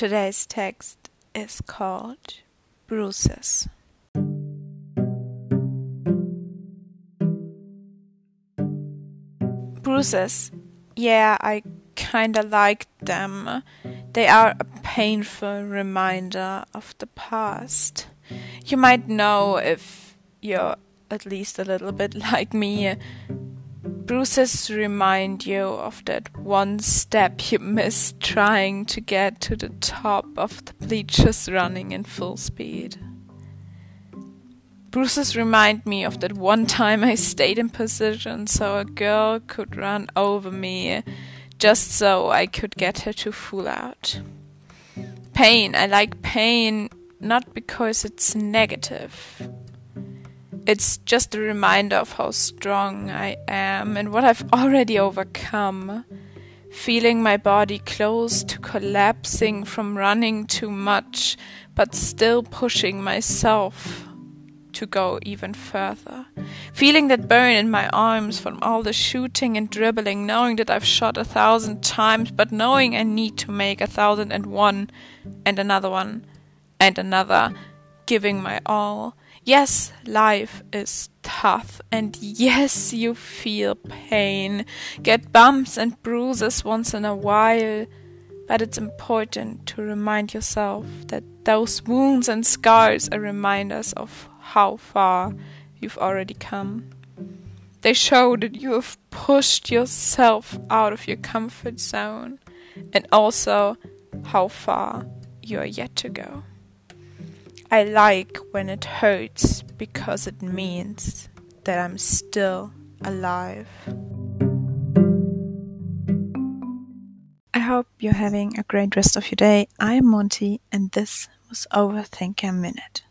Today's text is called Bruises. Bruises, yeah, I kinda like them. They are a painful reminder of the past. You might know, if you're at least a little bit like me, bruises remind you of that one step you missed trying to get to the top of the bleachers running in full speed. Bruises remind me of that one time I stayed in position so a girl could run over me just so I could get her to fool out. Pain, I like pain, not because it's negative. It's just a reminder of how strong I am and what I've already overcome. Feeling my body close to collapsing from running too much, but still pushing myself to go even further. Feeling that burn in my arms from all the shooting and dribbling, knowing that I've shot 1,000 times, but knowing I need to make 1,001 and another one and another, giving my all. Yes, life is tough, and yes, you feel pain, get bumps and bruises once in a while, but it's important to remind yourself that those wounds and scars are reminders of how far you've already come. They show that you have pushed yourself out of your comfort zone, and also how far you are yet to go. I like when it hurts because it means that I'm still alive. I hope you're having a great rest of your day. I'm Monty, and this was Overthink a Minute.